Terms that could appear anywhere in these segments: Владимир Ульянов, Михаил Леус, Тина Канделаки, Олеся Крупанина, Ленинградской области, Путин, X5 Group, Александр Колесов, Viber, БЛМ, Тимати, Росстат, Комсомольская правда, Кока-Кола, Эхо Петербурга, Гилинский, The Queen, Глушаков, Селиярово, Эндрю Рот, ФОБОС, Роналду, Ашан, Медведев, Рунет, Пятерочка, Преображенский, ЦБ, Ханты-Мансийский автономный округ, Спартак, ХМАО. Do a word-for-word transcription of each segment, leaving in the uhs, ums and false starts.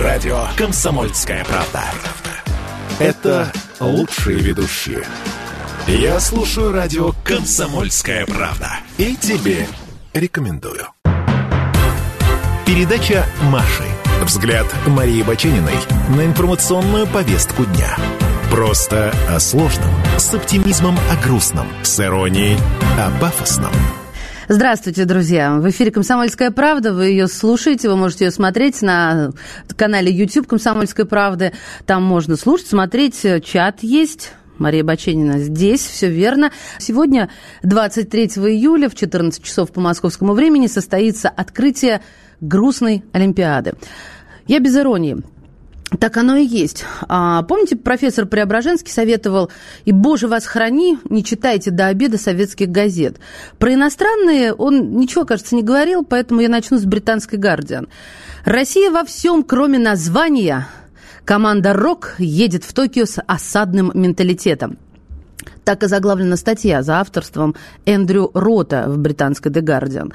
радио «Комсомольская правда». Это лучшие ведущие. Я слушаю радио «Комсомольская правда» и тебе рекомендую. Передача «Маши». Взгляд Марии Бачениной на информационную повестку дня. Просто о сложном, с оптимизмом о грустном, с иронией о пафосном. Здравствуйте, друзья. В эфире «Комсомольская правда». Вы ее слушаете, вы можете ее смотреть на канале YouTube «Комсомольской правды». Там можно слушать, смотреть, чат есть. Мария Баченина здесь, все верно. Сегодня, двадцать третьего июля, в четырнадцать часов по московскому времени, состоится открытие грустной Олимпиады. Я без иронии. Так оно и есть. А, помните, профессор Преображенский советовал: «И, Боже вас храни, не читайте до обеда советских газет». Про иностранные он ничего, кажется, не говорил, поэтому я начну с британской «Guardian». «Россия во всем, кроме названия. Команда «Рок» едет в Токио с осадным менталитетом». Так и заглавлена статья за авторством Эндрю Рота в британской The Guardian.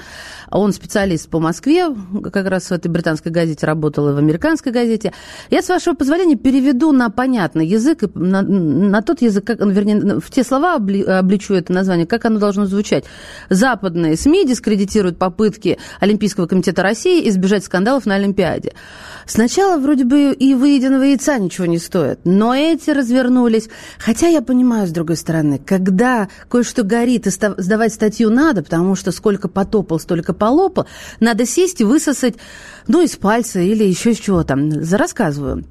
Он специалист по Москве, как раз в этой британской газете работал и в американской газете. Я, с вашего позволения, переведу на понятный язык, на, на тот язык, как, вернее, в те слова облечу это название, как оно должно звучать. Западные СМИ дискредитируют попытки Олимпийского комитета России избежать скандалов на Олимпиаде. Сначала вроде бы и выеденного яйца ничего не стоит, но эти развернулись. Хотя я понимаю, с другой стороны, когда кое-что горит, и сдавать статью надо, потому что сколько потопал, столько полопал, надо сесть и высосать, ну, из пальца или еще из чего там. Зарассказываю.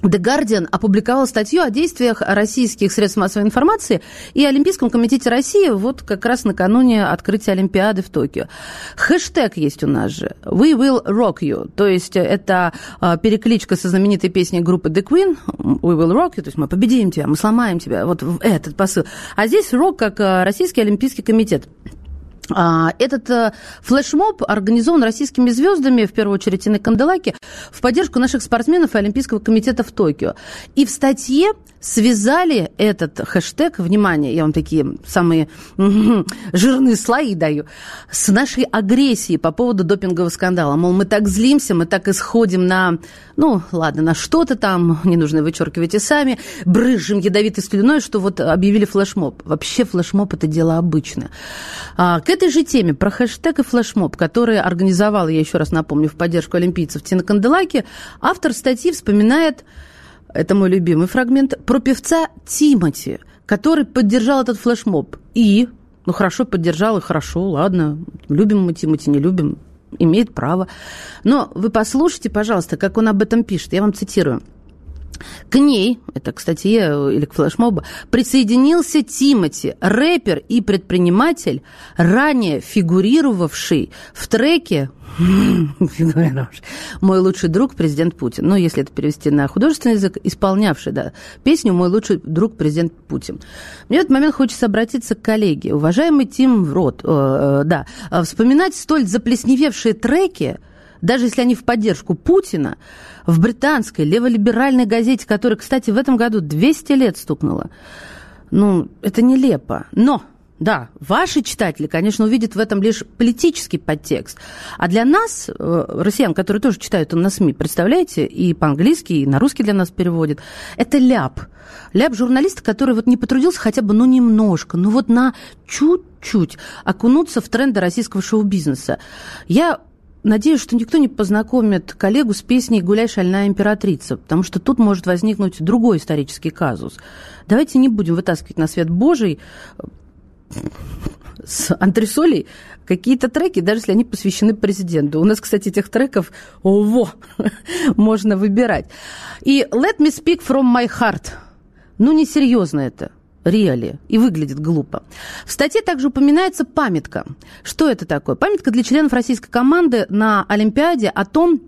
The Guardian опубликовал статью о действиях российских средств массовой информации и Олимпийском комитете России вот как раз накануне открытия Олимпиады в Токио. Хэштег есть у нас же «We will rock you», то есть это перекличка со знаменитой песней группы The Queen «We will rock you», то есть мы победим тебя, мы сломаем тебя, вот этот посыл. А здесь «рок» как Российский Олимпийский комитет. Этот флешмоб организован российскими звездами, в первую очередь Тины Канделаки, в поддержку наших спортсменов и Олимпийского комитета в Токио. И в статье связали этот хэштег, внимание, я вам такие самые жирные слои даю, с нашей агрессией по поводу допингового скандала. Мол, мы так злимся, мы так исходим на, ну, ладно, на что-то там, не нужно вычеркивать и сами, брызжем ядовитой слюной, что вот объявили флешмоб. Вообще флешмоб – это дело обычное. К этой же теме про хэштег и флешмоб, который организовал, я еще раз напомню, в поддержку олимпийцев Тина Канделаки, автор статьи вспоминает, это мой любимый фрагмент, про певца Тимати, который поддержал этот флешмоб. И, ну хорошо, поддержал, и хорошо, ладно, любим мы Тимати, не любим, имеет право. Но вы послушайте, пожалуйста, как он об этом пишет, я вам цитирую. К ней, это, кстати, или к флешмобу, присоединился Тимати, рэпер и предприниматель, ранее фигурировавший в треке «Мой лучший друг, президент Путин». Ну, если это перевести на художественный язык, исполнявший, да, песню «Мой лучший друг, президент Путин». Мне в этот момент хочется обратиться к коллеге. Уважаемый Тим Рот, э, да, вспоминать столь заплесневевшие треки, даже если они в поддержку Путина, в британской леволиберальной газете, которая, кстати, в этом году двести лет стукнула, ну, это нелепо. Но, да, ваши читатели, конечно, увидят в этом лишь политический подтекст. А для нас, россиян, которые тоже читают на СМИ, представляете, и по-английски, и на русский для нас переводят, это ляп. Ляп журналиста, который вот не потрудился хотя бы, ну, немножко, ну, вот на чуть-чуть окунуться в тренды российского шоу-бизнеса. Я... Надеюсь, что никто не познакомит коллегу с песней «Гуляй, шальная императрица», потому что тут может возникнуть другой исторический казус. Давайте не будем вытаскивать на свет Божий с антресолей какие-то треки, даже если они посвящены президенту. У нас, кстати, этих треков, ого, можно выбирать. И «Let me speak from my heart». Ну, несерьезно это. Реали. И выглядит глупо. В статье также упоминается памятка. Что это такое? Памятка для членов российской команды на Олимпиаде о том,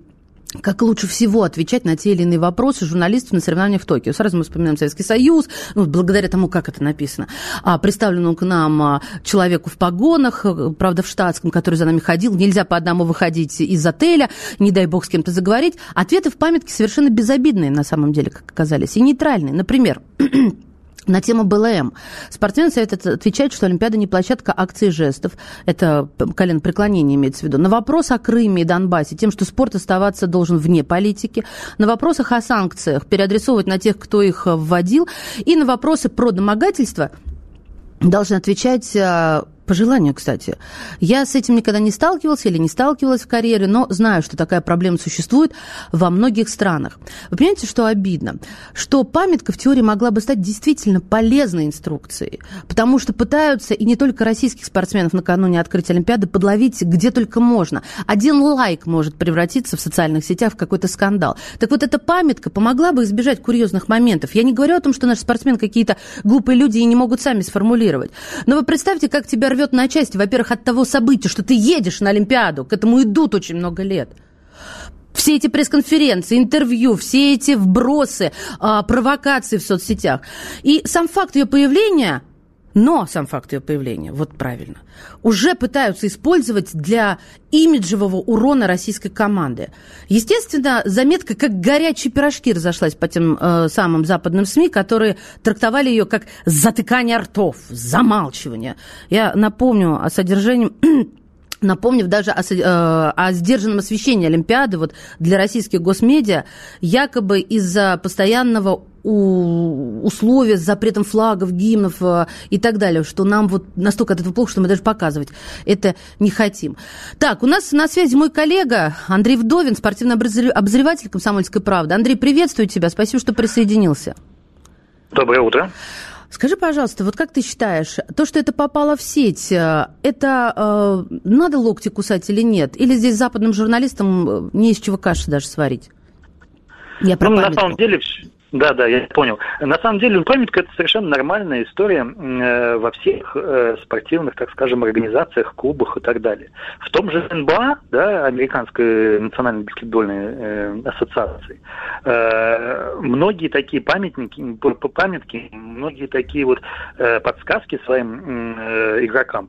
как лучше всего отвечать на те или иные вопросы журналистов на соревнованиях в Токио. Сразу мы вспоминаем Советский Союз, ну, благодаря тому, как это написано. А, представленному к нам а, человеку в погонах, правда, в штатском, который за нами ходил. Нельзя по одному выходить из отеля, не дай бог с кем-то заговорить. Ответы в памятке совершенно безобидные, на самом деле, как оказались, и нейтральные. Например... На тему БЛМ. Спортивный совет отвечает, что Олимпиада не площадка акций и жестов. Это коленопреклонение имеется в виду. На вопрос о Крыме и Донбассе, тем, что спорт оставаться должен вне политики. На вопросах о санкциях, переадресовывать на тех, кто их вводил. И на вопросы про домогательство должен отвечать... По желанию, кстати. Я с этим никогда не сталкивался или не сталкивалась в карьере, но знаю, что такая проблема существует во многих странах. Вы понимаете, что обидно? Что памятка в теории могла бы стать действительно полезной инструкцией, потому что пытаются, и не только российских спортсменов накануне открытия Олимпиады, подловить где только можно. Один лайк может превратиться в социальных сетях в какой-то скандал. Так вот, эта памятка помогла бы избежать курьезных моментов. Я не говорю о том, что наши спортсмены какие-то глупые люди и не могут сами сформулировать. Но вы представьте, как тебя рвет на части, во-первых, от того события, что ты едешь на Олимпиаду, к этому идут очень много лет. Все эти пресс-конференции, интервью, все эти вбросы, э, провокации в соцсетях. И сам факт ее появления, но сам факт ее появления, вот правильно, уже пытаются использовать для имиджевого урона российской команды. Естественно, заметка как горячие пирожки разошлась по тем э, самым западным СМИ, которые трактовали ее как затыкание ртов, замалчивание. Я напомню о содержании... Напомнив даже о, э, о сдержанном освещении Олимпиады вот, для российских госмедиа, якобы из-за постоянного у... условия с запретом флагов, гимнов э, и так далее, что нам вот настолько от этого плохо, что мы даже показывать это не хотим. Так, у нас на связи мой коллега Андрей Вдовин, спортивный обозреватель «Комсомольской правды». Андрей, приветствую тебя, спасибо, что присоединился. Доброе утро. Скажи, пожалуйста, вот как ты считаешь, то, что это попало в сеть, это э, надо локти кусать или нет? Или здесь западным журналистам не из чего каши даже сварить? Я про ну, памятку. На самом деле, да, да, я понял. На самом деле, памятка – это совершенно нормальная история э, во всех э, спортивных, так скажем, организациях, клубах и так далее. В том же эн бэ а, да, Американской национальной баскетбольной э, ассоциации, многие такие памятники, памятки, многие такие вот подсказки своим игрокам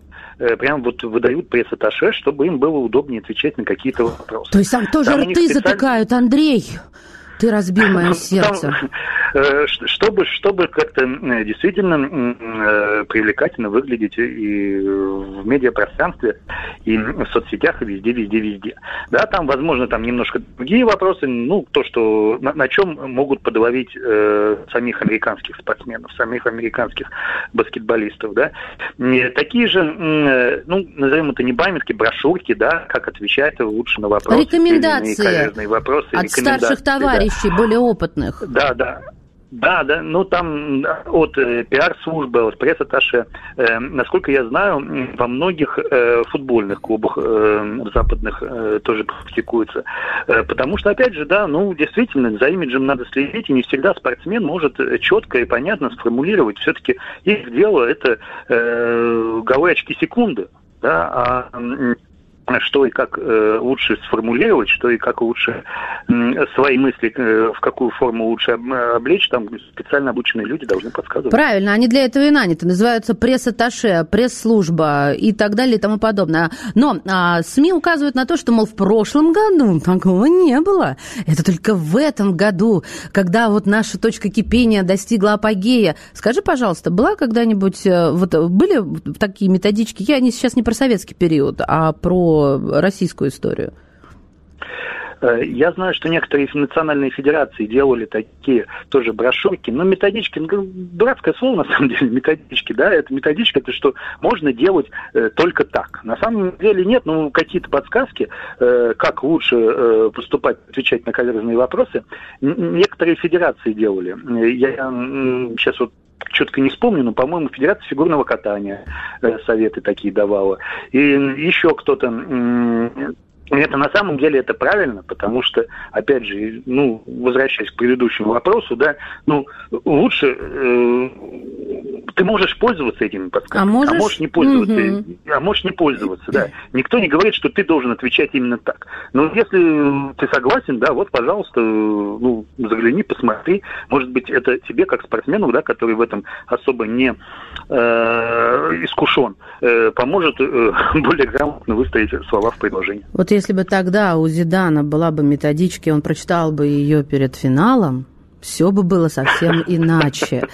прям вот выдают пресс-атташе, чтобы им было удобнее отвечать на какие-то вопросы. То есть там тоже там рты специально... затыкают, Андрей. Ты разбил мое сердце. Чтобы, чтобы как-то действительно привлекательно выглядеть и в медиапространстве, и в соцсетях, и везде, везде, везде. Да, там, возможно, там немножко другие вопросы, ну, то, что на, на чем могут подловить э, самих американских спортсменов, самих американских баскетболистов, да. И такие же, э, ну, назовем это не памятки, брошюрки, да, как отвечать лучше на вопросы. Рекомендации вопросы, от рекомендации, старших товарищей. Да. Более опытных. Да, да. Да, да, ну там от э, пиар-службы, от пресс-атташе, э, насколько я знаю, во многих э, футбольных клубах э, западных э, тоже практикуется. Э, потому что, опять же, да, ну действительно, за имиджем надо следить, и не всегда спортсмен может четко и понятно сформулировать. Все-таки их дело это э, голые очки секунды, да, а... что и как э, лучше сформулировать, что и как лучше э, свои мысли, э, в какую форму лучше облечь, там специально обученные люди должны подсказывать. Правильно, они для этого и наняты. Называются пресс-атташе, пресс-служба и так далее и тому подобное. Но а, СМИ указывают на то, что, мол, в прошлом году такого не было. Это только в этом году, когда вот наша точка кипения достигла апогея. Скажи, пожалуйста, была когда-нибудь, вот были такие методички, я не, сейчас не про советский период, а про российскую историю? Я знаю, что некоторые национальные федерации делали такие тоже брошюрки, но методички, ну, дурацкое слово на самом деле, методички, да, это методичка, это что можно делать э, только так. На самом деле нет, ну, какие-то подсказки, э, как лучше э, поступать, отвечать на каверзные вопросы, Н- некоторые федерации делали. Я, я сейчас вот четко не вспомню, но, по-моему, Федерация фигурного катания э, советы такие давала. И еще кто-то... Э, это на самом деле это правильно, потому что, опять же, ну, возвращаясь к предыдущему вопросу, да, ну, лучше... Э, ты можешь пользоваться этими подсказками, а можешь, а можешь не пользоваться, mm-hmm. а можешь не пользоваться, да. Никто не говорит, что ты должен отвечать именно так. Но если ты согласен, да, вот, пожалуйста, ну, загляни, посмотри. Может быть, это тебе, как спортсмену, да, который в этом особо не э, искушен, э, поможет э, более грамотно выстроить слова в предложении. Вот если бы тогда у Зидана была бы методичка, он прочитал бы ее перед финалом, все бы было совсем иначе.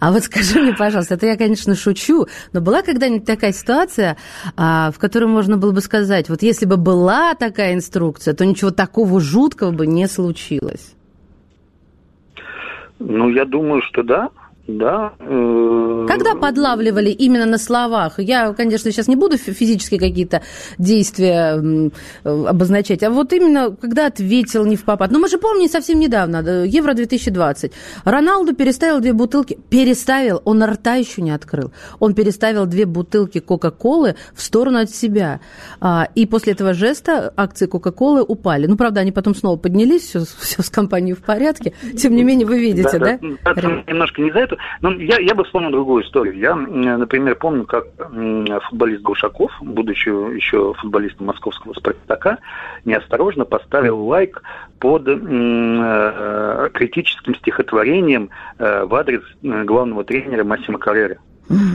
А вот скажи мне, пожалуйста, это я, конечно, шучу, но была когда-нибудь такая ситуация, в которой можно было бы сказать, вот если бы была такая инструкция, то ничего такого жуткого бы не случилось? Ну, я думаю, что да. Да. Когда подлавливали именно на словах? Я, конечно, сейчас не буду физически какие-то действия обозначать, а вот именно когда ответил не в попад. Ну, мы же помним совсем недавно, Евро две тысячи двадцать. Роналду переставил две бутылки. Переставил, он рта еще не открыл. Он переставил две бутылки Кока-Колы в сторону от себя. И после этого жеста акции Кока-Колы упали. Ну, правда, они потом снова поднялись, все, все с компанией в порядке. Тем не менее, вы видите, да? Да, да? Немножко не за это. Но я, я бы вспомнил другую историю. Я, например, помню, как футболист Глушаков, будучи еще футболистом московского «Спартака», неосторожно поставил лайк под э, критическим стихотворением э, в адрес главного тренера Максима Карреры.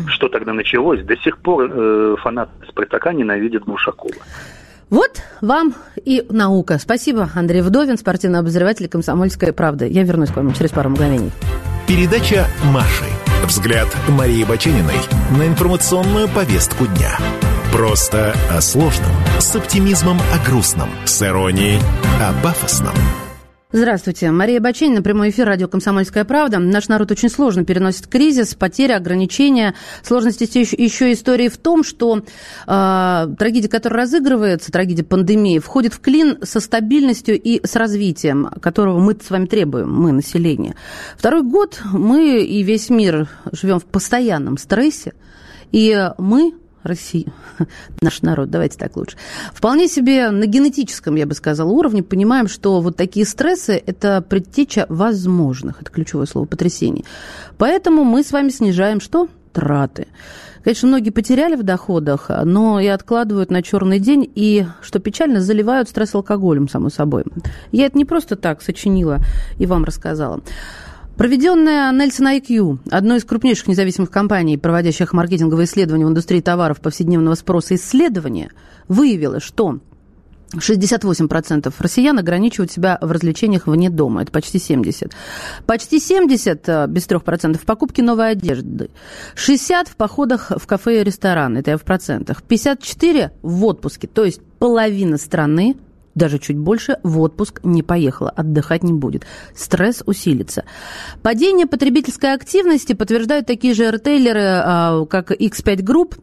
Что тогда началось? До сих пор э, фанаты «Спартака» ненавидят Глушакова. Вот вам и наука. Спасибо, Андрей Вдовин, спортивный обозреватель «Комсомольской правды». Я вернусь к вам через пару мгновений. Передача «Маши». Взгляд Марии Бачениной на информационную повестку дня. Просто о сложном, с оптимизмом о грустном, с иронией о пафосном. Здравствуйте. Мария Баченина, прямой эфир, радио «Комсомольская правда». Наш народ очень сложно переносит кризис, потери, ограничения. Сложность еще истории в том, что э, трагедия, которая разыгрывается, трагедия пандемии, входит в клин со стабильностью и с развитием, которого мы с вами требуем, мы, население. Второй год мы и весь мир живем в постоянном стрессе, и мы... Россия, наш народ, давайте так лучше. Вполне себе на генетическом, я бы сказала, уровне понимаем, что вот такие стрессы – это предтеча возможных, это ключевое слово, потрясений. Поэтому мы с вами снижаем что? Траты. Конечно, многие потеряли в доходах, но и откладывают на черный день, и, что печально, заливают стресс алкоголем, само собой. Я это не просто так сочинила и вам рассказала. Проведенная Нельсон Айкью, одной из крупнейших независимых компаний, проводящих маркетинговые исследования в индустрии товаров повседневного спроса, исследование выявило, что шестьдесят восемь процентов россиян ограничивают себя в развлечениях вне дома. Это почти семьдесят процентов. Почти семьдесят процентов, без трех процентов, в покупке новой одежды. шестьдесят процентов в походах в кафе и рестораны. Это я в процентах. пятьдесят четыре процента в отпуске. То есть половина страны, даже чуть больше, в отпуск не поехала, отдыхать не будет. Стресс усилится. Падение потребительской активности подтверждают такие же ритейлеры, как икс пять Group.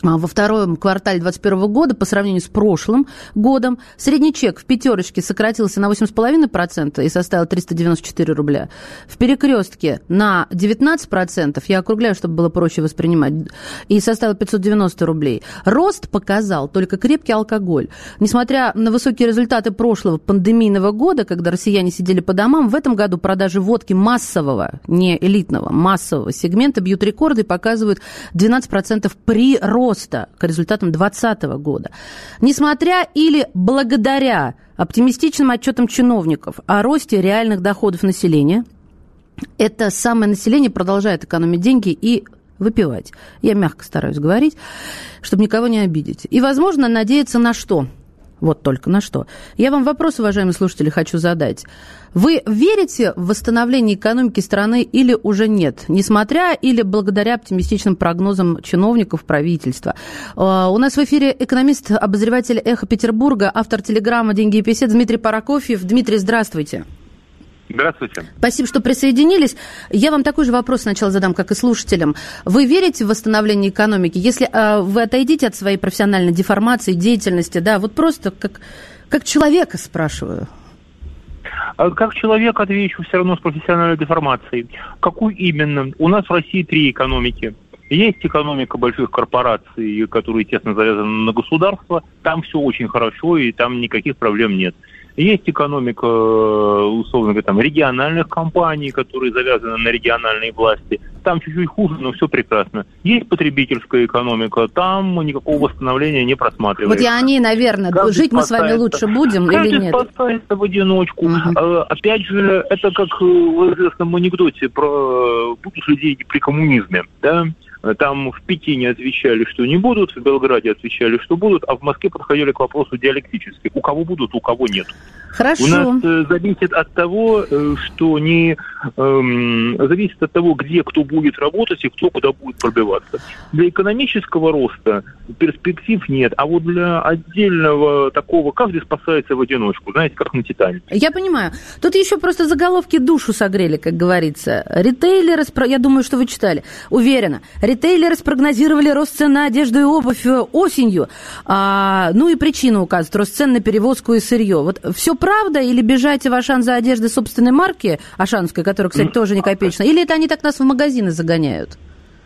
Во втором квартале двадцать первого года по сравнению с прошлым годом средний чек в пятерочке сократился на восемь целых пять десятых процента и составил триста девяносто четыре рубля. В перекрестке на девятнадцать процентов, я округляю, чтобы было проще воспринимать, и составил пятьсот девяносто рублей. Рост показал только крепкий алкоголь. Несмотря на высокие результаты прошлого пандемийного года, когда россияне сидели по домам, в этом году продажи водки массового, не элитного, массового сегмента бьют рекорды и показывают двенадцать процентов при росте к результатам двадцатого года. Несмотря или благодаря оптимистичным отчетам чиновников о росте реальных доходов населения, это самое население продолжает экономить деньги и выпивать. Я мягко стараюсь говорить, чтобы никого не обидеть. И, возможно, надеяться на что? Вот только на что. Я вам вопрос, уважаемые слушатели, хочу задать. Вы верите в восстановление экономики страны или уже нет? Несмотря или благодаря оптимистичным прогнозам чиновников правительства. У нас в эфире экономист, обозреватель «Эхо Петербурга», автор телеграммы «Деньги и песец» Дмитрий Параковьев. Дмитрий, здравствуйте. Здравствуйте. Спасибо, что присоединились. Я вам такой же вопрос сначала задам, как и слушателям. Вы верите в восстановление экономики? Если э, вы отойдите от своей профессиональной деформации, деятельности, да, вот просто как, как человека спрашиваю. Как человек отвечу все равно с профессиональной деформацией. Какую именно? У нас в России три экономики. Есть экономика больших корпораций, которые тесно завязаны на государство. Там все очень хорошо, и там никаких проблем нет. Есть экономика, условно говоря, там, региональных компаний, которые завязаны на региональные власти. Там чуть-чуть хуже, но все прекрасно. Есть потребительская экономика, там никакого восстановления не просматривается. Вот я о ней, наверное, каждый жить мы с вами лучше будем или нет? Каждый спасается в одиночку. Угу. Опять же, это как в известном анекдоте про будущих людей при коммунизме, да? Там в Пекине отвечали, что не будут, в Белграде отвечали, что будут, а в Москве подходили к вопросу диалектически. У кого будут, у кого нет. Хорошо. У нас э, зависит от того, э, что не... Э, зависит от того, где кто будет работать и кто куда будет пробиваться. Для экономического роста перспектив нет, а вот для отдельного такого каждый спасается в одиночку, знаете, как на «Титанике». Я понимаю. Тут еще просто заголовки душу согрели, как говорится. Ритейлеры, я думаю, что вы читали, уверена. Ритейлеры спрогнозировали рост цен на одежду и обувь осенью. А, ну и причину указывают. Рост цен на перевозку и сырье. Вот все правда? Или бежите в Ашан за одеждой собственной марки, ашанской, которая, кстати, тоже не копеечная? Или это они так нас в магазины загоняют?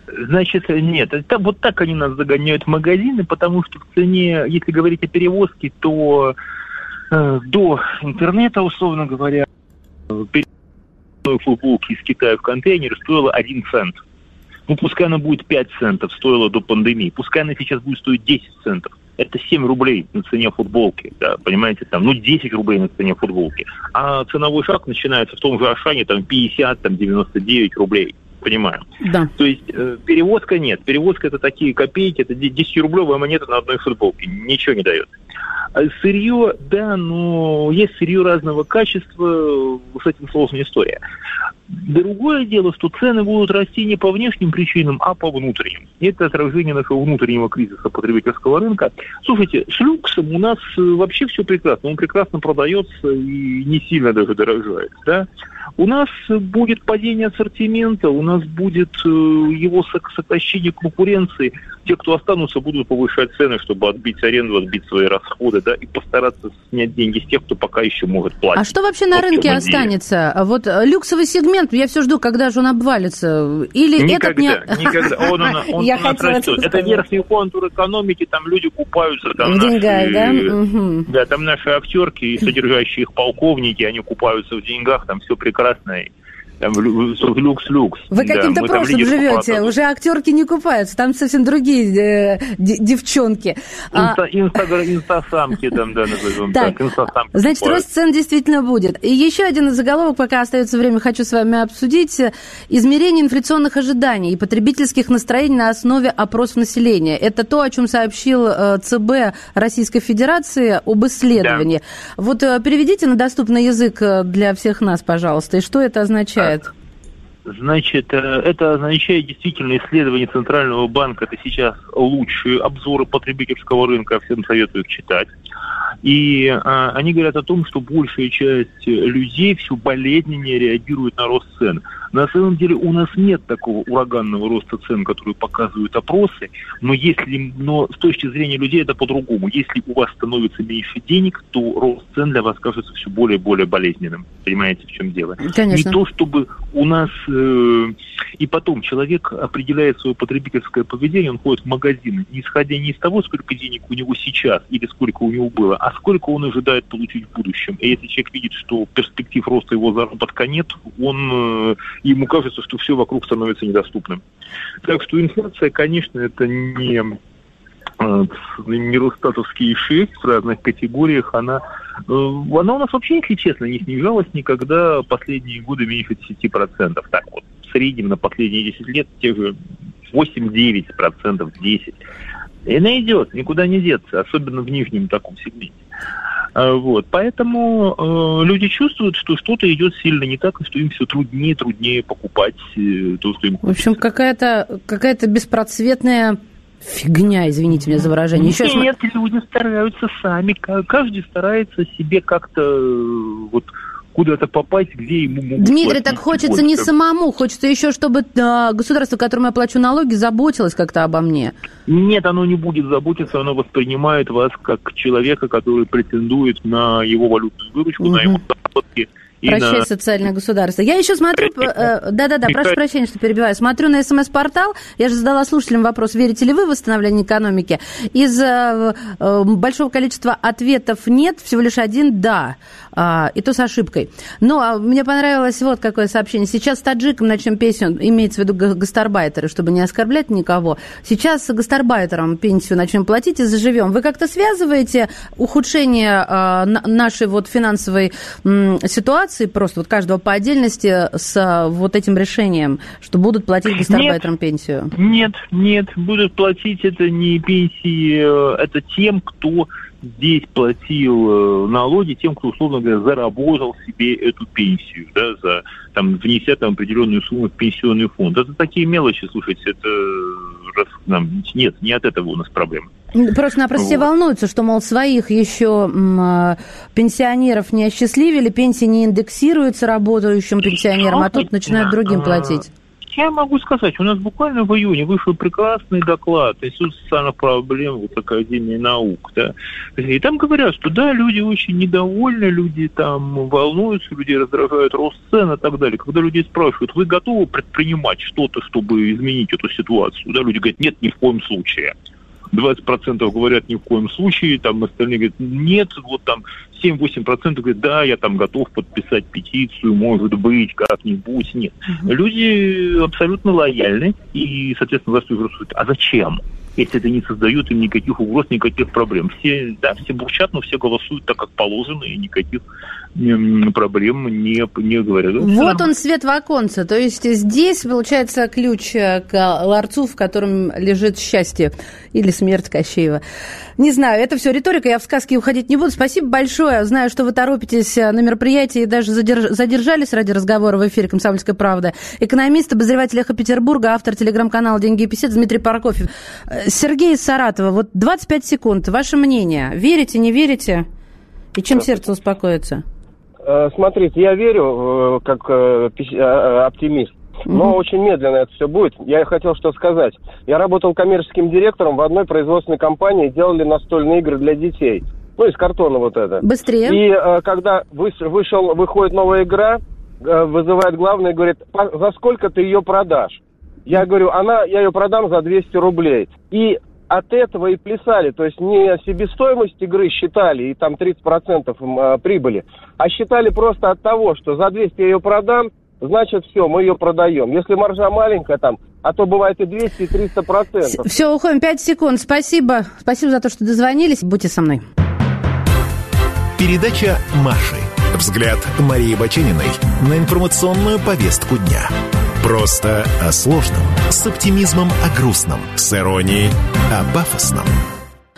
Значит, нет. Это, вот так они нас загоняют в магазины, потому что в цене, если говорить о перевозке, то э, до интернета, условно говоря, перевозка футболки из Китая в контейнер стоила один цент. Ну, пускай она будет пять центов, стоила до пандемии. Пускай она сейчас будет стоить десять центов. Это семь рублей на цене футболки, да, понимаете, там, ну, десять рублей на цене футболки. А ценовой шаг начинается в том же Ашане, там, пятьдесят, там, девяносто девять рублей, понимаем. Да. То есть э, перевозка нет. Перевозка – это такие копейки, это десятирублевая монета на одной футболке. Ничего не дает. Сырье, да, но есть сырье разного качества, с этим сложная история. Другое дело, что цены будут расти не по внешним причинам, а по внутренним. Это отражение нашего внутреннего кризиса потребительского рынка. Слушайте, с люксом у нас вообще все прекрасно. Он прекрасно продается и не сильно даже дорожает. Да? У нас будет падение ассортимента, у нас будет его сокращение конкуренции. Те, кто останутся, будут повышать цены, чтобы отбить аренду, отбить свои расходы, да, и постараться снять деньги с тех, кто пока еще может платить. А что вообще на рынке останется? Вот люксовый сегмент, я все жду, когда же он обвалится. Или никогда, этот не... никогда. Он, он, он, я он отрастет. Это, это верхний контур экономики, там люди купаются. Там в деньгах, наши, да? Угу. Да, там наши актерки и содержащие их полковники, они купаются в деньгах, там все прекрасно. Там люкс-люкс. Вы каким-то да, прошлым живете, купаться. Уже актерки не купаются, там совсем другие э, девчонки. Инста, инстагр, инстасамки там, да, назовем так, так инстасамки. Значит, купают. Рост цен действительно будет. И еще один из заголовок, пока остается время, хочу с вами обсудить. Измерение инфляционных ожиданий и потребительских настроений на основе опросов населения. Это то, о чем сообщил ЦБ Российской Федерации об исследовании. Да. Вот переведите на доступный язык для всех нас, пожалуйста, и что это означает? Значит, это означает действительно исследование Центрального банка. Это сейчас лучшие обзоры потребительского рынка, всем советую их читать. И а, они говорят о том, что большая часть людей все болезненнее реагирует на рост цен. На самом деле у нас нет такого ураганного роста цен, который показывают опросы, но, если, но с точки зрения людей это по-другому. Если у вас становится меньше денег, то рост цен для вас кажется все более и более болезненным. Понимаете, в чем дело? Конечно. Не то, чтобы у нас... Э, и потом человек определяет свое потребительское поведение, он ходит в магазин, исходя не из того, сколько денег у него сейчас или сколько у него было, а сколько он ожидает получить в будущем. И если человек видит, что перспектив роста его заработка нет, он... Э, ему кажется, что все вокруг становится недоступным. Так что инфляция, конечно, это не, не росстатовский шик в разных категориях. Она, она у нас вообще, если честно, не снижалась никогда последние годы меньше десяти процентов. Так вот, в среднем на последние десять лет те же восемь-девять процентов, десять процентов. И она идет, никуда не деться, особенно в нижнем таком сегменте. Вот. Поэтому э, люди чувствуют, что что-то идет сильно не так, и что им все труднее и труднее покупать э, то, что им хочется. В общем, какая-то, какая-то беспроцветная фигня, извините меня за выражение. Еще Нет, см... люди стараются сами, каждый старается себе как-то... Вот, куда-то попасть, где ему могут... Дмитрий, так хочется больше. Не самому, хочется еще, чтобы э, государство, которому я плачу налоги, заботилось как-то обо мне. Нет, оно не будет заботиться, оно воспринимает вас как человека, который претендует на его валютную выручку, угу. на его заработки. Прощай, на... социальное государство. Я еще смотрю... Э, да-да-да, прошу прощения, что перебиваю. Смотрю на СМС-портал. Я же задала слушателям вопрос, верите ли вы в восстановление экономики. Из э, э, большого количества ответов нет, всего лишь один «да». Э, и то с ошибкой. Но а мне понравилось вот какое сообщение. Сейчас с таджиком начнем песню, имеется в виду гастарбайтеры, чтобы не оскорблять никого. Сейчас с гастарбайтером пенсию начнем платить и заживем. Вы как-то связываете ухудшение э, нашей вот финансовой м, ситуации просто вот каждого по отдельности с вот этим решением, что будут платить гастарбайтерам пенсию? Нет, нет, будут платить это не пенсии, это тем, кто здесь платил налоги, тем, кто, условно говоря, заработал себе эту пенсию, да, за, там, внеся там определенную сумму в пенсионный фонд. Это такие мелочи, слушайте, это нет, не от этого у нас проблемы. Просто-напросто все волнуются, что, мол, своих еще м, пенсионеров не осчастливили, пенсии не индексируются работающим пенсионерам, а тут начинают другим платить. Я могу сказать, у нас буквально в июне вышел прекрасный доклад Института социальных проблем вот, Академии наук. Да? И там говорят, что да, люди очень недовольны, люди там волнуются, люди раздражают рост цен и так далее. Когда людей спрашивают, вы готовы предпринимать что-то, чтобы изменить эту ситуацию? Да, люди говорят, нет, ни в коем случае. двадцать процентов говорят, ни в коем случае, там остальные говорят, нет, вот там семь-восемь процентов говорят, да, я там готов подписать петицию, может быть, как-нибудь, нет. Mm-hmm. Люди абсолютно лояльны, и, соответственно, власти говорят, а зачем, если это не создает им никаких угроз, никаких проблем. Все, да, все бурчат, но все голосуют так, как положено, и никаких проблем не, не говорят. Вот он, свет в оконце. То есть здесь, получается, ключ к ларцу, в котором лежит счастье или смерть Кощеева. Не знаю, это все риторика, я в сказки уходить не буду. Спасибо большое. Знаю, что вы торопитесь на мероприятие и даже задерж... задержались ради разговора в эфире «Комсомольская правда». Экономист, обозреватель «Эхо Петербурга», автор телеграм-канала «Деньги и беседы» Дмитрий Параковьев. Сергей из Саратова, вот двадцать пять секунд, ваше мнение, верите, не верите, и чем сердце успокоится? Смотрите, я верю, как оптимист, но mm-hmm. очень медленно это все будет. Я хотел что сказать. Я работал коммерческим директором в одной производственной компании, делали настольные игры для детей, ну, из картона вот это. Быстрее. И когда вышел, выходит новая игра, вызывает главный и говорит, за сколько ты ее продашь? Я говорю, она, я ее продам за двести рублей. И от этого и плясали. То есть не себестоимость игры считали, и там тридцать процентов прибыли, а считали просто от того, что за двести я ее продам, значит все, мы ее продаем. Если маржа маленькая там, а то бывает и двести, и триста процентов. Все, уходим. пять секунд. Спасибо. Спасибо за то, что дозвонились. Будьте со мной. Передача Маши. Взгляд Марии Бачениной на информационную повестку дня. Просто о сложном, с оптимизмом о грустном, с иронией о пафосном.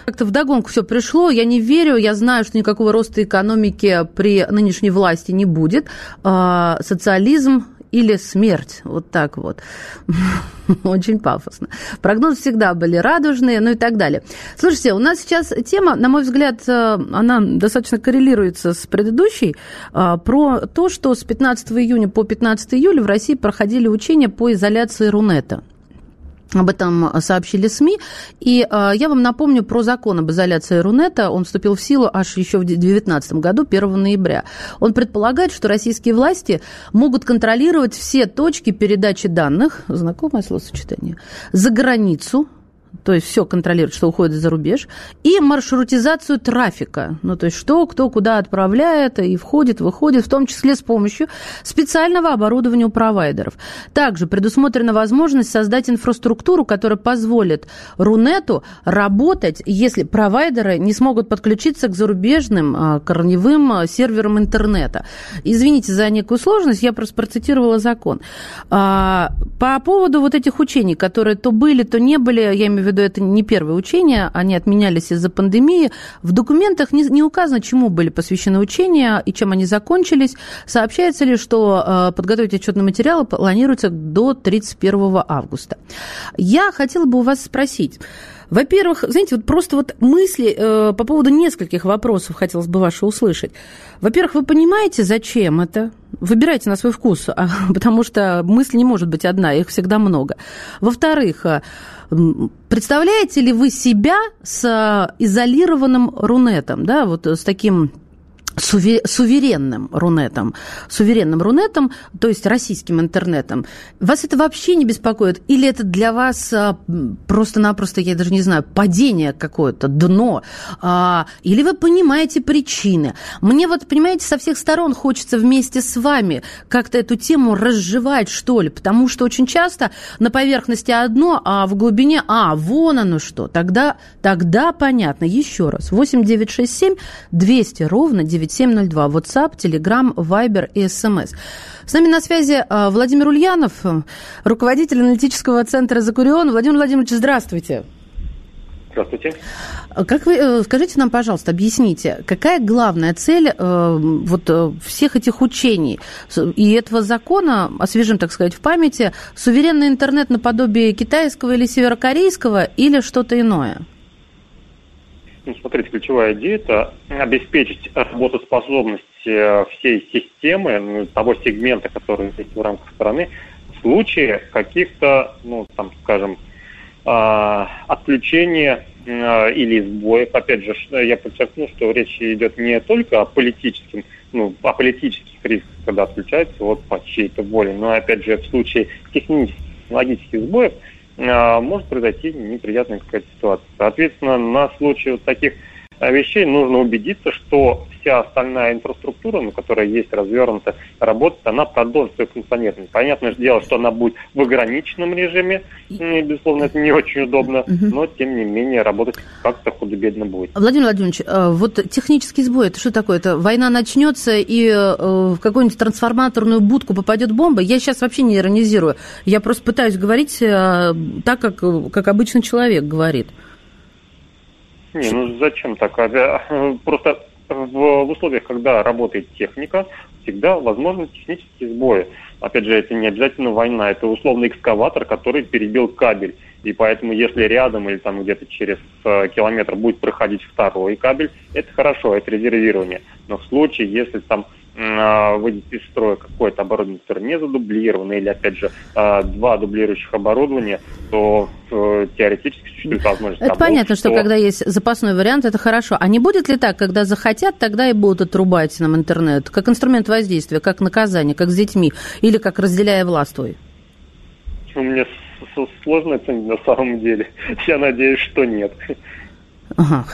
Как-то вдогонку все пришло. Я не верю, я знаю, что никакого роста экономики при нынешней власти не будет. Социализм или смерть. Вот так вот. Очень пафосно. Прогнозы всегда были радужные, ну и так далее. Слушайте, у нас сейчас тема, на мой взгляд, она достаточно коррелируется с предыдущей, про то, что с пятнадцатого июня по пятнадцатого июля в России проходили учения по изоляции Рунета. Об этом сообщили СМИ. И э, я вам напомню про закон об изоляции Рунета. Он вступил в силу аж еще в две тысячи девятнадцатом году, первого ноября. Он предполагает, что российские власти могут контролировать все точки передачи данных, знакомое словосочетание, за границу, то есть все контролировать, что уходит за рубеж, и маршрутизацию трафика, ну, то есть что, кто куда отправляет и входит, выходит, в том числе с помощью специального оборудования у провайдеров. Также предусмотрена возможность создать инфраструктуру, которая позволит Рунету работать, если провайдеры не смогут подключиться к зарубежным корневым серверам интернета. Извините за некую сложность, я просто процитировала закон. По поводу вот этих учений, которые то были, то не были, я имею в виду, это не первое учение, они отменялись из-за пандемии. В документах не, не указано, чему были посвящены учения и чем они закончились. Сообщается ли, что э, подготовить отчетные материалы планируется до тридцать первого августа. Я хотела бы у вас спросить. Во-первых, знаете, вот просто вот мысли э, по поводу нескольких вопросов хотелось бы ваши услышать. Во-первых, вы понимаете, зачем это? Выбирайте на свой вкус, потому что мысль не может быть одна, их всегда много. Во-вторых, представляете ли вы себя с изолированным Рунетом, да, вот с таким суверенным Рунетом, суверенным Рунетом, то есть российским интернетом? Вас это вообще не беспокоит? Или это для вас просто-напросто, я даже не знаю, падение какое-то, дно? Или вы понимаете причины? Мне вот, понимаете, со всех сторон хочется вместе с вами как-то эту тему разжевать, что ли, потому что очень часто на поверхности одно, а в глубине, а, вон оно что, тогда, тогда понятно. Еще раз, восемь девять шесть семь двести ровно девять восемь девять семь ноль два. WhatsApp, Telegram, Viber и эс эм эс. С нами на связи Владимир Ульянов, руководитель аналитического центра Zecurion. Владимир Владимирович, здравствуйте. Здравствуйте. Как вы, скажите нам, пожалуйста, объясните, какая главная цель э, вот, всех этих учений и этого закона, освежим, так сказать, в памяти, суверенный интернет наподобие китайского или северокорейского или что-то иное? Ну, смотрите, ключевая идея – это обеспечить работоспособность всей системы, того сегмента, который есть в рамках страны, в случае каких-то, ну, там, скажем, отключение или сбоев. Опять же, я подчеркну, что речь идет не только о политическом, ну, о политических рисках, когда отключается вот по чьей-то воле, но опять же в случае технических, технологических сбоев может произойти неприятная какая-то ситуация. Соответственно, на случай вот таких вещей нужно убедиться, что вся остальная инфраструктура, ну, которая есть, развернута, работает, она продолжит свое функционирование. Понятное дело, что она будет в ограниченном режиме, безусловно, это не очень удобно, но, тем не менее, работать как-то худо-бедно будет. Владимир Владимирович, вот технический сбой, это что такое? Это война начнется, и в какую-нибудь трансформаторную будку попадет бомба? Я сейчас вообще не иронизирую, я просто пытаюсь говорить так, как, как обычный человек говорит. Не, ну зачем так? Просто в условиях, когда работает техника, всегда возможны технические сбои. Опять же, это не обязательно война, это условный экскаватор, который перебил кабель. И поэтому, если рядом или там где-то через километр будет проходить второй кабель, это хорошо, это резервирование. Но в случае, если там выйдет из строя какое-то оборудование, которое не задублировано, или, опять же, два дублирующих оборудования, то теоретически существует возможность... Это того, понятно, что... что когда есть запасной вариант, это хорошо. А не будет ли так, когда захотят, тогда и будут отрубать нам интернет? Как инструмент воздействия, как наказание, как с детьми, или как разделяя властвуй? У меня сложно оценить на самом деле. Я надеюсь, что нет. Ага.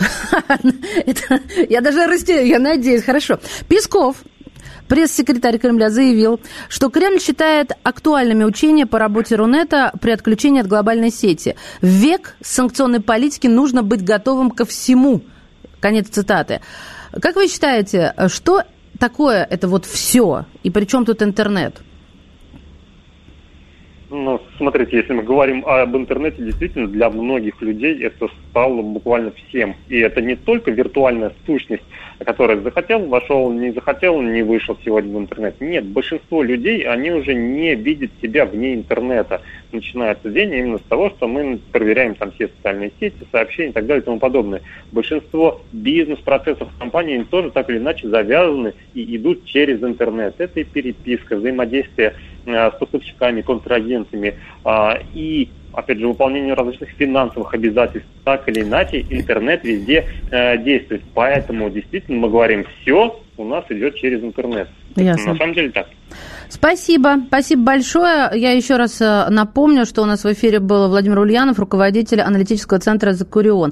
Это... Я даже растеряю, я надеюсь. Хорошо. Песков, пресс-секретарь Кремля, заявил, что Кремль считает актуальными учения по работе Рунета при отключении от глобальной сети. В век санкционной политики нужно быть готовым ко всему. Конец цитаты. Как вы считаете, что такое это вот все? И при чем тут интернет? Ну, смотрите, если мы говорим об интернете, действительно, для многих людей это стало буквально всем. И это не только виртуальная сущность, которая захотел, вошел, не захотел, не вышел сегодня в интернет. Нет, большинство людей, они уже не видят себя вне интернета. Начинается день именно с того, что мы проверяем там все социальные сети, сообщения и так далее и тому подобное. Большинство бизнес-процессов компаний тоже так или иначе завязаны и идут через интернет. Это и переписка, взаимодействие с поставщиками, контрагентами и, опять же, выполнение различных финансовых обязательств. Так или иначе, интернет везде действует. Поэтому, действительно, мы говорим, все у нас идет через интернет. Ясно. На самом деле так. Спасибо. Спасибо большое. Я еще раз напомню, что у нас в эфире был Владимир Ульянов, руководитель аналитического центра Zecurion.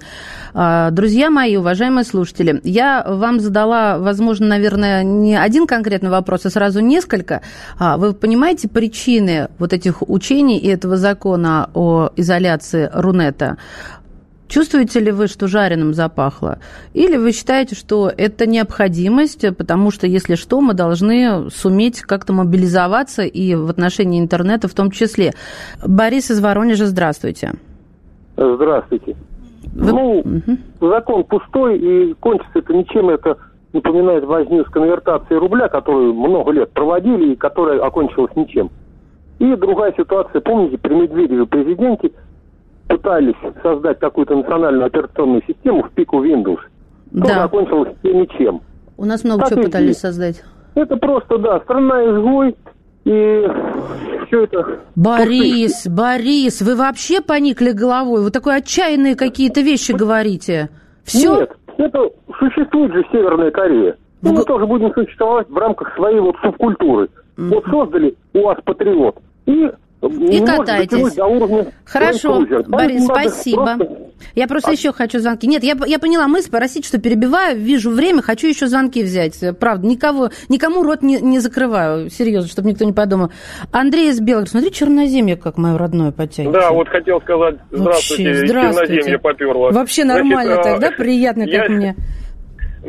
Друзья мои, уважаемые слушатели, я вам задала, возможно, наверное, не один конкретный вопрос, а сразу несколько. Вы понимаете причины вот этих учений и этого закона о изоляции Рунета? Чувствуете ли вы, что жареным запахло? Или вы считаете, что это необходимость, потому что, если что, мы должны суметь как-то мобилизоваться и в отношении интернета в том числе? Борис из Воронежа, здравствуйте. Здравствуйте. Вы... Ну, угу. Закон пустой, и кончится это ничем. Это напоминает возню с конвертацией рубля, которую много лет проводили, и которая окончилась ничем. И другая ситуация. Помните, при Медведеве президенте пытались создать какую-то национальную операционную систему в пику Windows. Да. Тоже окончилось ничем. У нас много так чего пытались и... создать. Это просто, да, страна изгой, и все это... Борис, пустые. Борис, вы вообще поникли головой? Вы такой отчаянные какие-то вещи говорите. Все? Нет, это существует же Северная Корея. В... Мы тоже будем существовать в рамках своей вот субкультуры. Mm-hmm. Вот создали у вас патриот, и... И катайтесь. Хорошо, Борис, спасибо. Я просто еще хочу звонки. Нет, я, я поняла мысль, простите, что перебиваю, вижу время, хочу еще звонки взять. Правда, никого, никому рот не, не закрываю, серьезно, чтобы никто не подумал. Андрей из Белгорода, смотри, Черноземье, как мое родное подтягивается. Да, вот хотел сказать, здравствуйте, здравствуйте. Черноземье поперло. Вообще нормально. Значит, тогда, а... приятно, как я... мне.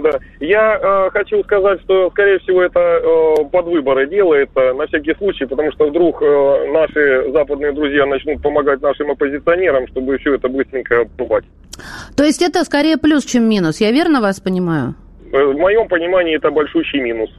Да. Я э, хочу сказать, что, скорее всего, это э, под выборы делается на всякий случай, потому что вдруг э, наши западные друзья начнут помогать нашим оппозиционерам, чтобы все это быстренько отбывать. То есть это скорее плюс, чем минус. Я верно вас понимаю? В моем понимании это большущий минус.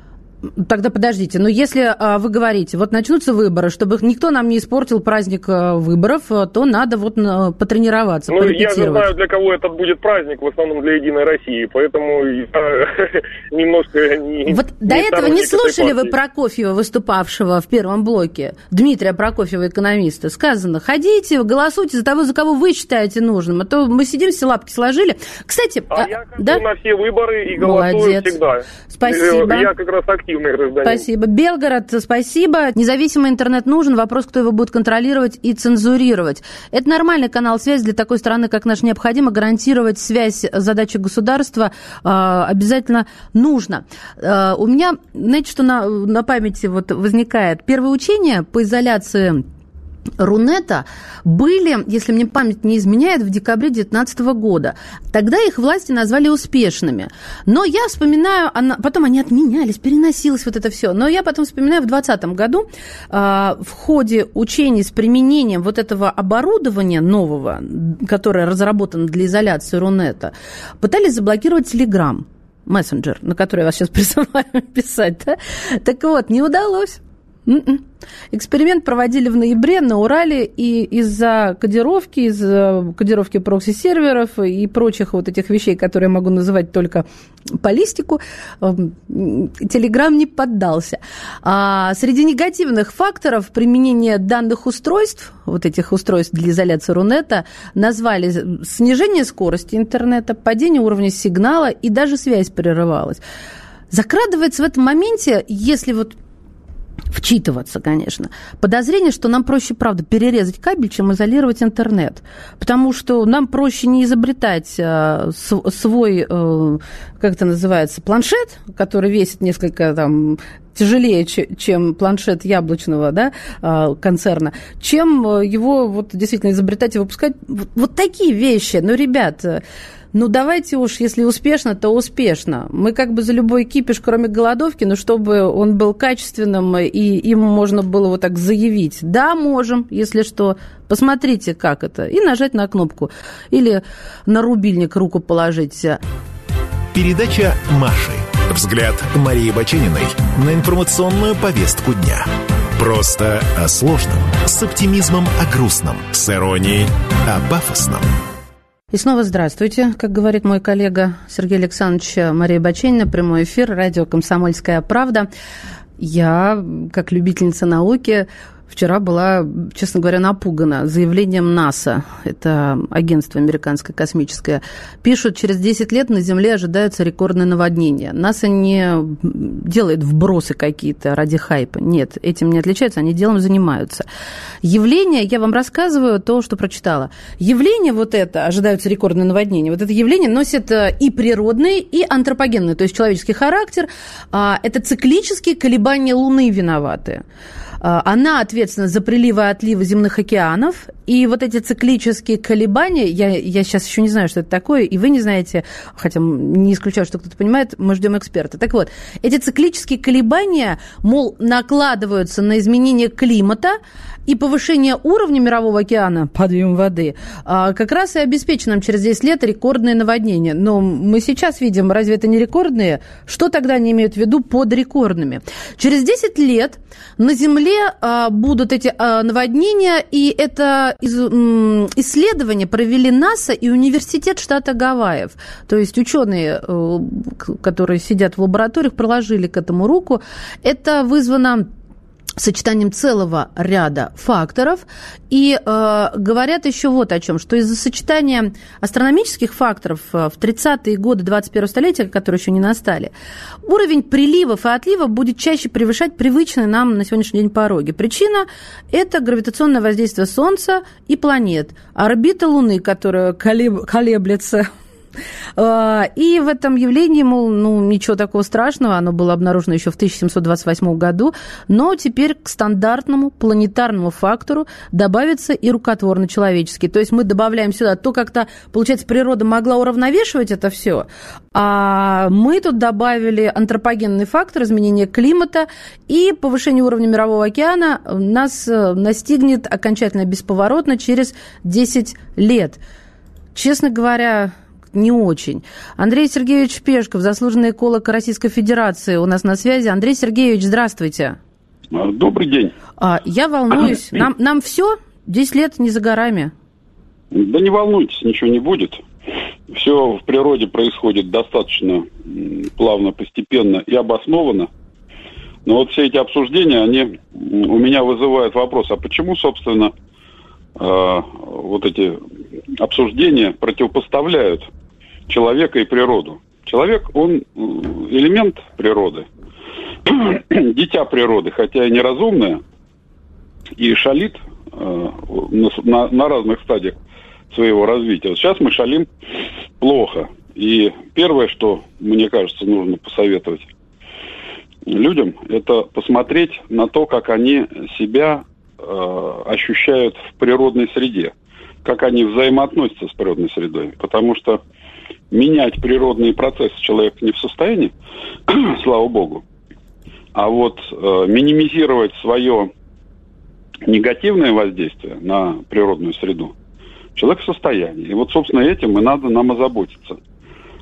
Тогда подождите, но если а, вы говорите, вот начнутся выборы, чтобы никто нам не испортил праздник выборов, то надо вот на, потренироваться, ну, порепетировать. Я же знаю, для кого этот будет праздник, в основном для «Единой России», поэтому я немножко не... Вот не до этого не слушали вы Параковьева, выступавшего в первом блоке, Дмитрия Параковьева, экономиста, сказано, ходите, голосуйте за того, за кого вы считаете нужным, а то мы сидим, все лапки сложили. Кстати... А, а я хожу да? на все выборы и голосую Молодец. Всегда. Спасибо. Я как раз активно. Спасибо. Белгород, спасибо. Независимый интернет нужен. Вопрос, кто его будет контролировать и цензурировать. Это нормальный канал связи для такой страны, как наша. Необходимо гарантировать связь, задачи государства э, обязательно нужно. Э, у меня, знаете, что на, на памяти вот возникает? Первое учение по изоляции Рунета были, если мне память не изменяет, в декабре две тысячи девятнадцатого года. Тогда их власти назвали успешными. Но я вспоминаю, она, потом они отменялись, переносилось вот это все. Но я потом вспоминаю, в двадцатом году э, в ходе учений с применением вот этого оборудования нового, которое разработано для изоляции Рунета, пытались заблокировать Telegram, мессенджер, на который я вас сейчас призываю писать. Да? Так вот, не удалось. Mm-mm. Эксперимент проводили в ноябре на Урале, и из-за кодировки, из-за кодировки прокси-серверов и прочих вот этих вещей, которые я могу называть только по листику, Telegram не поддался. А среди негативных факторов применения данных устройств, вот этих устройств для изоляции Рунета, назвали снижение скорости интернета, падение уровня сигнала, и даже связь прерывалась. Закрадывается в этом моменте, если вот вчитываться, конечно. Подозрение, что нам проще, правда, перерезать кабель, чем изолировать интернет. Потому что нам проще не изобретать э, свой, э, как это называется, планшет, который весит несколько там... тяжелее, чем планшет яблочного, да, концерна, чем его вот действительно изобретать и выпускать. Вот, вот такие вещи. Ну, ребят, ну давайте уж, если успешно, то успешно. Мы как бы за любой кипиш, кроме голодовки, но чтобы он был качественным, и им можно было вот так заявить. Да, можем, если что, посмотрите, как это. И нажать на кнопку. Или на рубильник руку положить. Передача Маши. Взгляд Марии Бачениной на информационную повестку дня. Просто о сложном, с оптимизмом о грустном, с иронией о пафосном. И снова здравствуйте. Как говорит мой коллега Сергей Александрович, Мария Баченина, прямой эфир, радио «Комсомольская правда». Я, как любительница науки, вчера была, честно говоря, напугана заявлением НАСА, это агентство американское космическое. Пишут, через десять лет на Земле ожидаются рекордные наводнения. НАСА не делает вбросы какие-то ради хайпа. Нет, этим не отличаются, они делом занимаются. Явление, я вам рассказываю то, что прочитала. Явление вот это, ожидаются рекордные наводнения, вот это явление носит и природный, и антропогенный, то есть человеческий характер. Это циклические колебания Луны виноваты. Она ответственна за приливы и отливы земных океанов. И вот эти циклические колебания, я, я сейчас еще не знаю, что это такое, и вы не знаете, хотя не исключаю, что кто-то понимает, мы ждем эксперта. Так вот, эти циклические колебания, мол, накладываются на изменение климата и повышение уровня мирового океана, подъем воды, как раз и обеспечит нам через десять лет рекордные наводнения. Но мы сейчас видим, разве это не рекордные? Что тогда они имеют в виду под рекордными? Через десять лет на Земле будут эти наводнения, и это исследование провели НАСА и университет штата Гавайев. То есть ученые, которые сидят в лабораториях, приложили к этому руку. Это вызвано сочетанием целого ряда факторов. И э, говорят еще вот о чем, что из-за сочетания астрономических факторов в тридцатые годы двадцать первого столетия, которые еще не настали, уровень приливов и отливов будет чаще превышать привычные нам на сегодняшний день пороги. Причина – это гравитационное воздействие Солнца и планет, орбита Луны, которая колеб... колеблется И в этом явлении, мол, ну, ничего такого страшного, оно было обнаружено еще в тысяча семьсот двадцать восьмом году, но теперь к стандартному планетарному фактору добавится и рукотворно-человеческий. То есть мы добавляем сюда то, как-то, получается, природа могла уравновешивать это все, а мы тут добавили антропогенный фактор изменения климата, и повышение уровня Мирового океана нас настигнет окончательно бесповоротно через десять лет. Честно говоря, не очень. Андрей Сергеевич Пешков, заслуженный эколог Российской Федерации, у нас на связи. Андрей Сергеевич, здравствуйте. Добрый день. А, я волнуюсь. Нам, нам все? десять лет не за горами. Да не волнуйтесь, ничего не будет. Все в природе происходит достаточно плавно, постепенно и обоснованно. Но вот все эти обсуждения, они у меня вызывают вопрос, а почему, собственно, э, вот эти обсуждения противопоставляют человека и природу? Человек, он элемент природы, дитя природы, хотя и неразумное, и шалит э, на, на разных стадиях своего развития. Вот сейчас мы шалим плохо. И первое, что, мне кажется, нужно посоветовать людям, это посмотреть на то, как они себя э, ощущают в природной среде, как они взаимоотносятся с природной средой. Потому что менять природные процессы человек не в состоянии, слава богу. А вот э, минимизировать свое негативное воздействие на природную среду человек в состоянии. И вот, собственно, этим и надо нам озаботиться.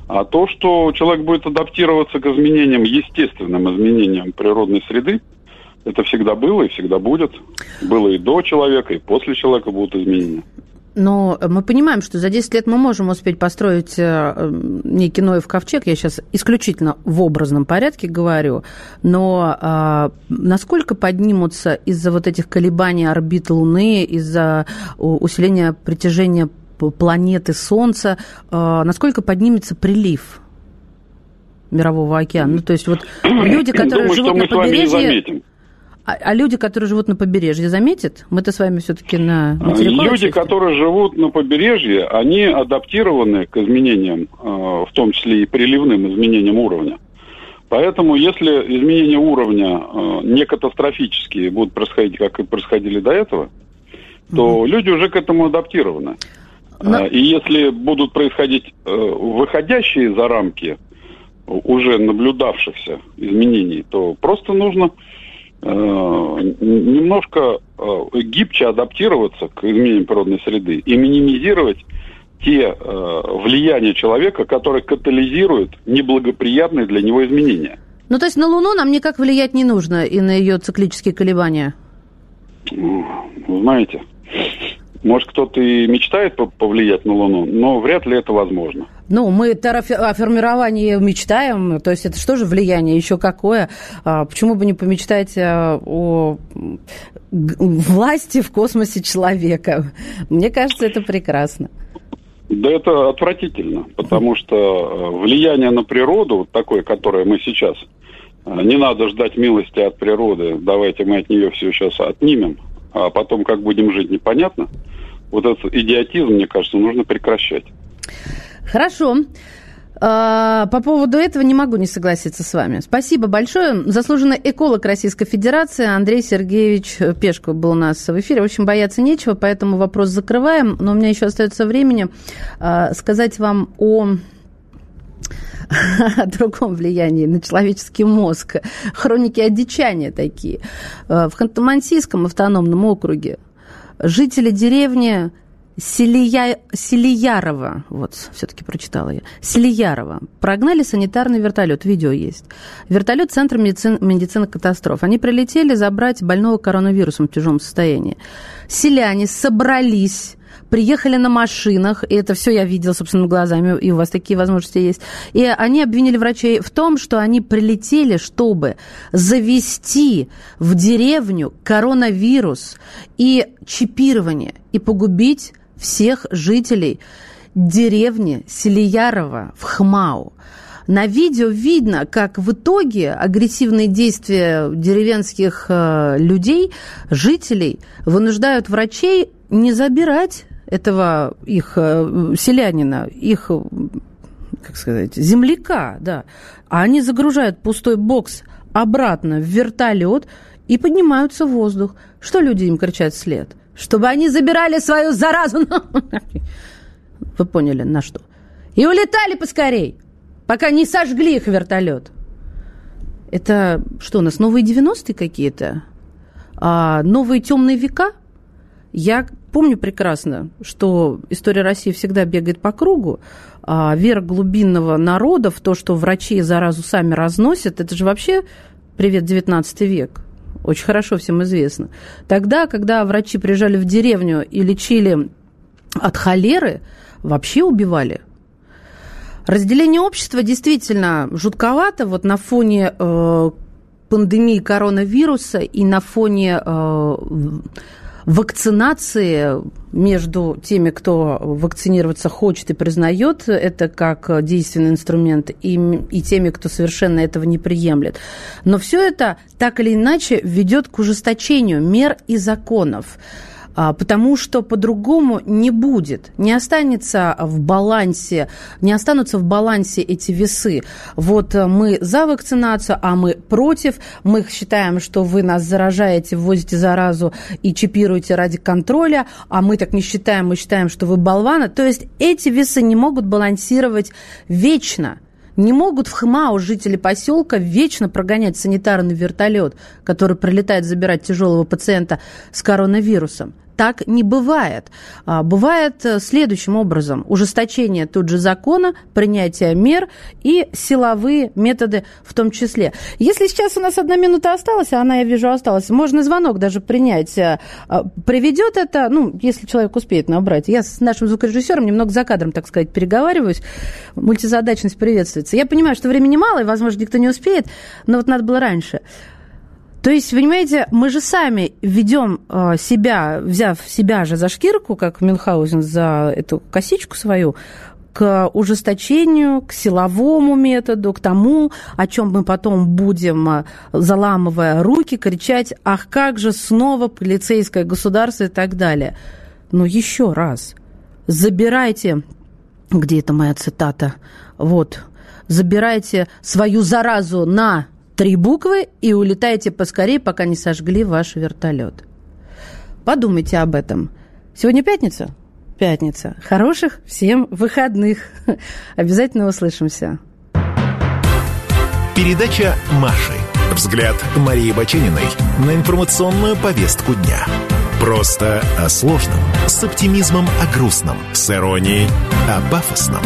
А то, что человек будет адаптироваться к изменениям, естественным изменениям природной среды, это всегда было и всегда будет. Было и до человека, и после человека будут изменения. Но мы понимаем, что за десять лет мы можем успеть построить некий Ноев ковчег. Я сейчас исключительно в образном порядке говорю. Но а, насколько поднимутся из-за вот этих колебаний орбит Луны, из-за усиления притяжения планеты Солнца, э, насколько поднимется прилив Мирового океана? Ну, то есть вот люди, которые Думаю, живут на побережье... А, а люди, которые живут на побережье, заметят? Мы-то с вами все-таки на материковой части. Люди, которые живут на побережье, они адаптированы к изменениям, э, в том числе и приливным изменениям уровня. Поэтому, если изменения уровня э, не катастрофические будут происходить, как и происходили до этого, то mm-hmm. люди уже к этому адаптированы. Но... И если будут происходить выходящие за рамки уже наблюдавшихся изменений, то просто нужно немножко гибче адаптироваться к изменениям природной среды и минимизировать те влияния человека, которые катализируют неблагоприятные для него изменения. Ну, то есть на Луну нам никак влиять не нужно и на ее циклические колебания? Знаете... Может, кто-то и мечтает повлиять на Луну, но вряд ли это возможно. Ну, мы о формировании мечтаем, то есть это что же влияние еще какое? Почему бы не помечтать о власти в космосе человека? Мне кажется, это прекрасно. Да это отвратительно, потому что влияние на природу, вот такое, которое мы сейчас... Не надо ждать милости от природы, давайте мы от нее все сейчас отнимем, а потом как будем жить, непонятно. Вот этот идиотизм, мне кажется, нужно прекращать. Хорошо. По поводу этого не могу не согласиться с вами. Спасибо большое. Заслуженный эколог Российской Федерации Андрей Сергеевич Пешков был у нас в эфире. В общем, бояться нечего, поэтому вопрос закрываем. Но у меня еще остается времени сказать вам о... о другом влиянии на человеческий мозг. Хроники одичания такие. В Ханты-Мансийском автономном округе жители деревни Селия... Селиярово, вот, все-таки прочитала я, Селиярово, прогнали санитарный вертолет, видео есть. Вертолет Центра медицины, медицины катастроф. Они прилетели забрать больного коронавирусом в тяжелом состоянии. Селяне собрались... Приехали на машинах, и это все я видела собственными глазами, и у вас такие возможности есть. И они обвинили врачей в том, что они прилетели, чтобы завести в деревню коронавирус и чипирование, и погубить всех жителей деревни Селиярово в Хмау. На видео видно, как в итоге агрессивные действия деревенских людей, жителей, вынуждают врачей не забирать этого их селянина, их как сказать, земляка, да, а они загружают пустой бокс обратно в вертолет и поднимаются в воздух. Что люди им кричат вслед? Чтобы они забирали свою заразу. Вы поняли, на что? И улетали поскорей, пока не сожгли их вертолет. Это что, у нас новые девяностые какие-то? А новые темные века? Я помню прекрасно, что история России всегда бегает по кругу. А вера глубинного народа в то, что врачи заразу сами разносят, это же вообще привет девятнадцатый век. Очень хорошо всем известно. Тогда, когда врачи приезжали в деревню и лечили от холеры, вообще убивали. Разделение общества действительно жутковато. Вот на фоне э, пандемии коронавируса и на фоне э, вакцинации между теми, кто вакцинироваться хочет и признает это как действенный инструмент, и, и теми, кто совершенно этого не приемлет. Но все это так или иначе ведет к ужесточению мер и законов. Потому что по-другому не будет, не останется в балансе, не останутся в балансе эти весы. Вот мы за вакцинацию, а мы против, мы считаем, что вы нас заражаете, ввозите заразу и чипируете ради контроля, а мы так не считаем, мы считаем, что вы болваны. То есть эти весы не могут балансировать вечно. Не могут в ХМАО жители поселка вечно прогонять санитарный вертолет, который прилетает забирать тяжелого пациента с коронавирусом. Так не бывает. Бывает следующим образом. Ужесточение тут же закона, принятие мер и силовые методы в том числе. Если сейчас у нас одна минута осталась, а она, я вижу, осталась, можно звонок даже принять. Приведет это, ну, если человек успеет набрать. Я с нашим звукорежиссером немного за кадром, так сказать, переговариваюсь. Мультизадачность приветствуется. Я понимаю, что времени мало, и, возможно, никто не успеет, но вот надо было раньше. То есть, понимаете, мы же сами ведем себя, взяв себя же за шкирку, как Мюнхгаузен за эту косичку свою, к ужесточению, к силовому методу, к тому, о чем мы потом будем, заламывая руки, кричать: «Ах, как же снова полицейское государство» и так далее. Но еще раз, забирайте, где это моя цитата, вот, забирайте свою заразу на... Три буквы и улетайте поскорее, пока не сожгли ваш вертолет. Подумайте об этом. Сегодня пятница? Пятница. Хороших всем выходных. Обязательно услышимся. Передача Маши. Взгляд Марии Бачениной на информационную повестку дня. Просто о сложном, с оптимизмом о грустном, с иронией о пафосном.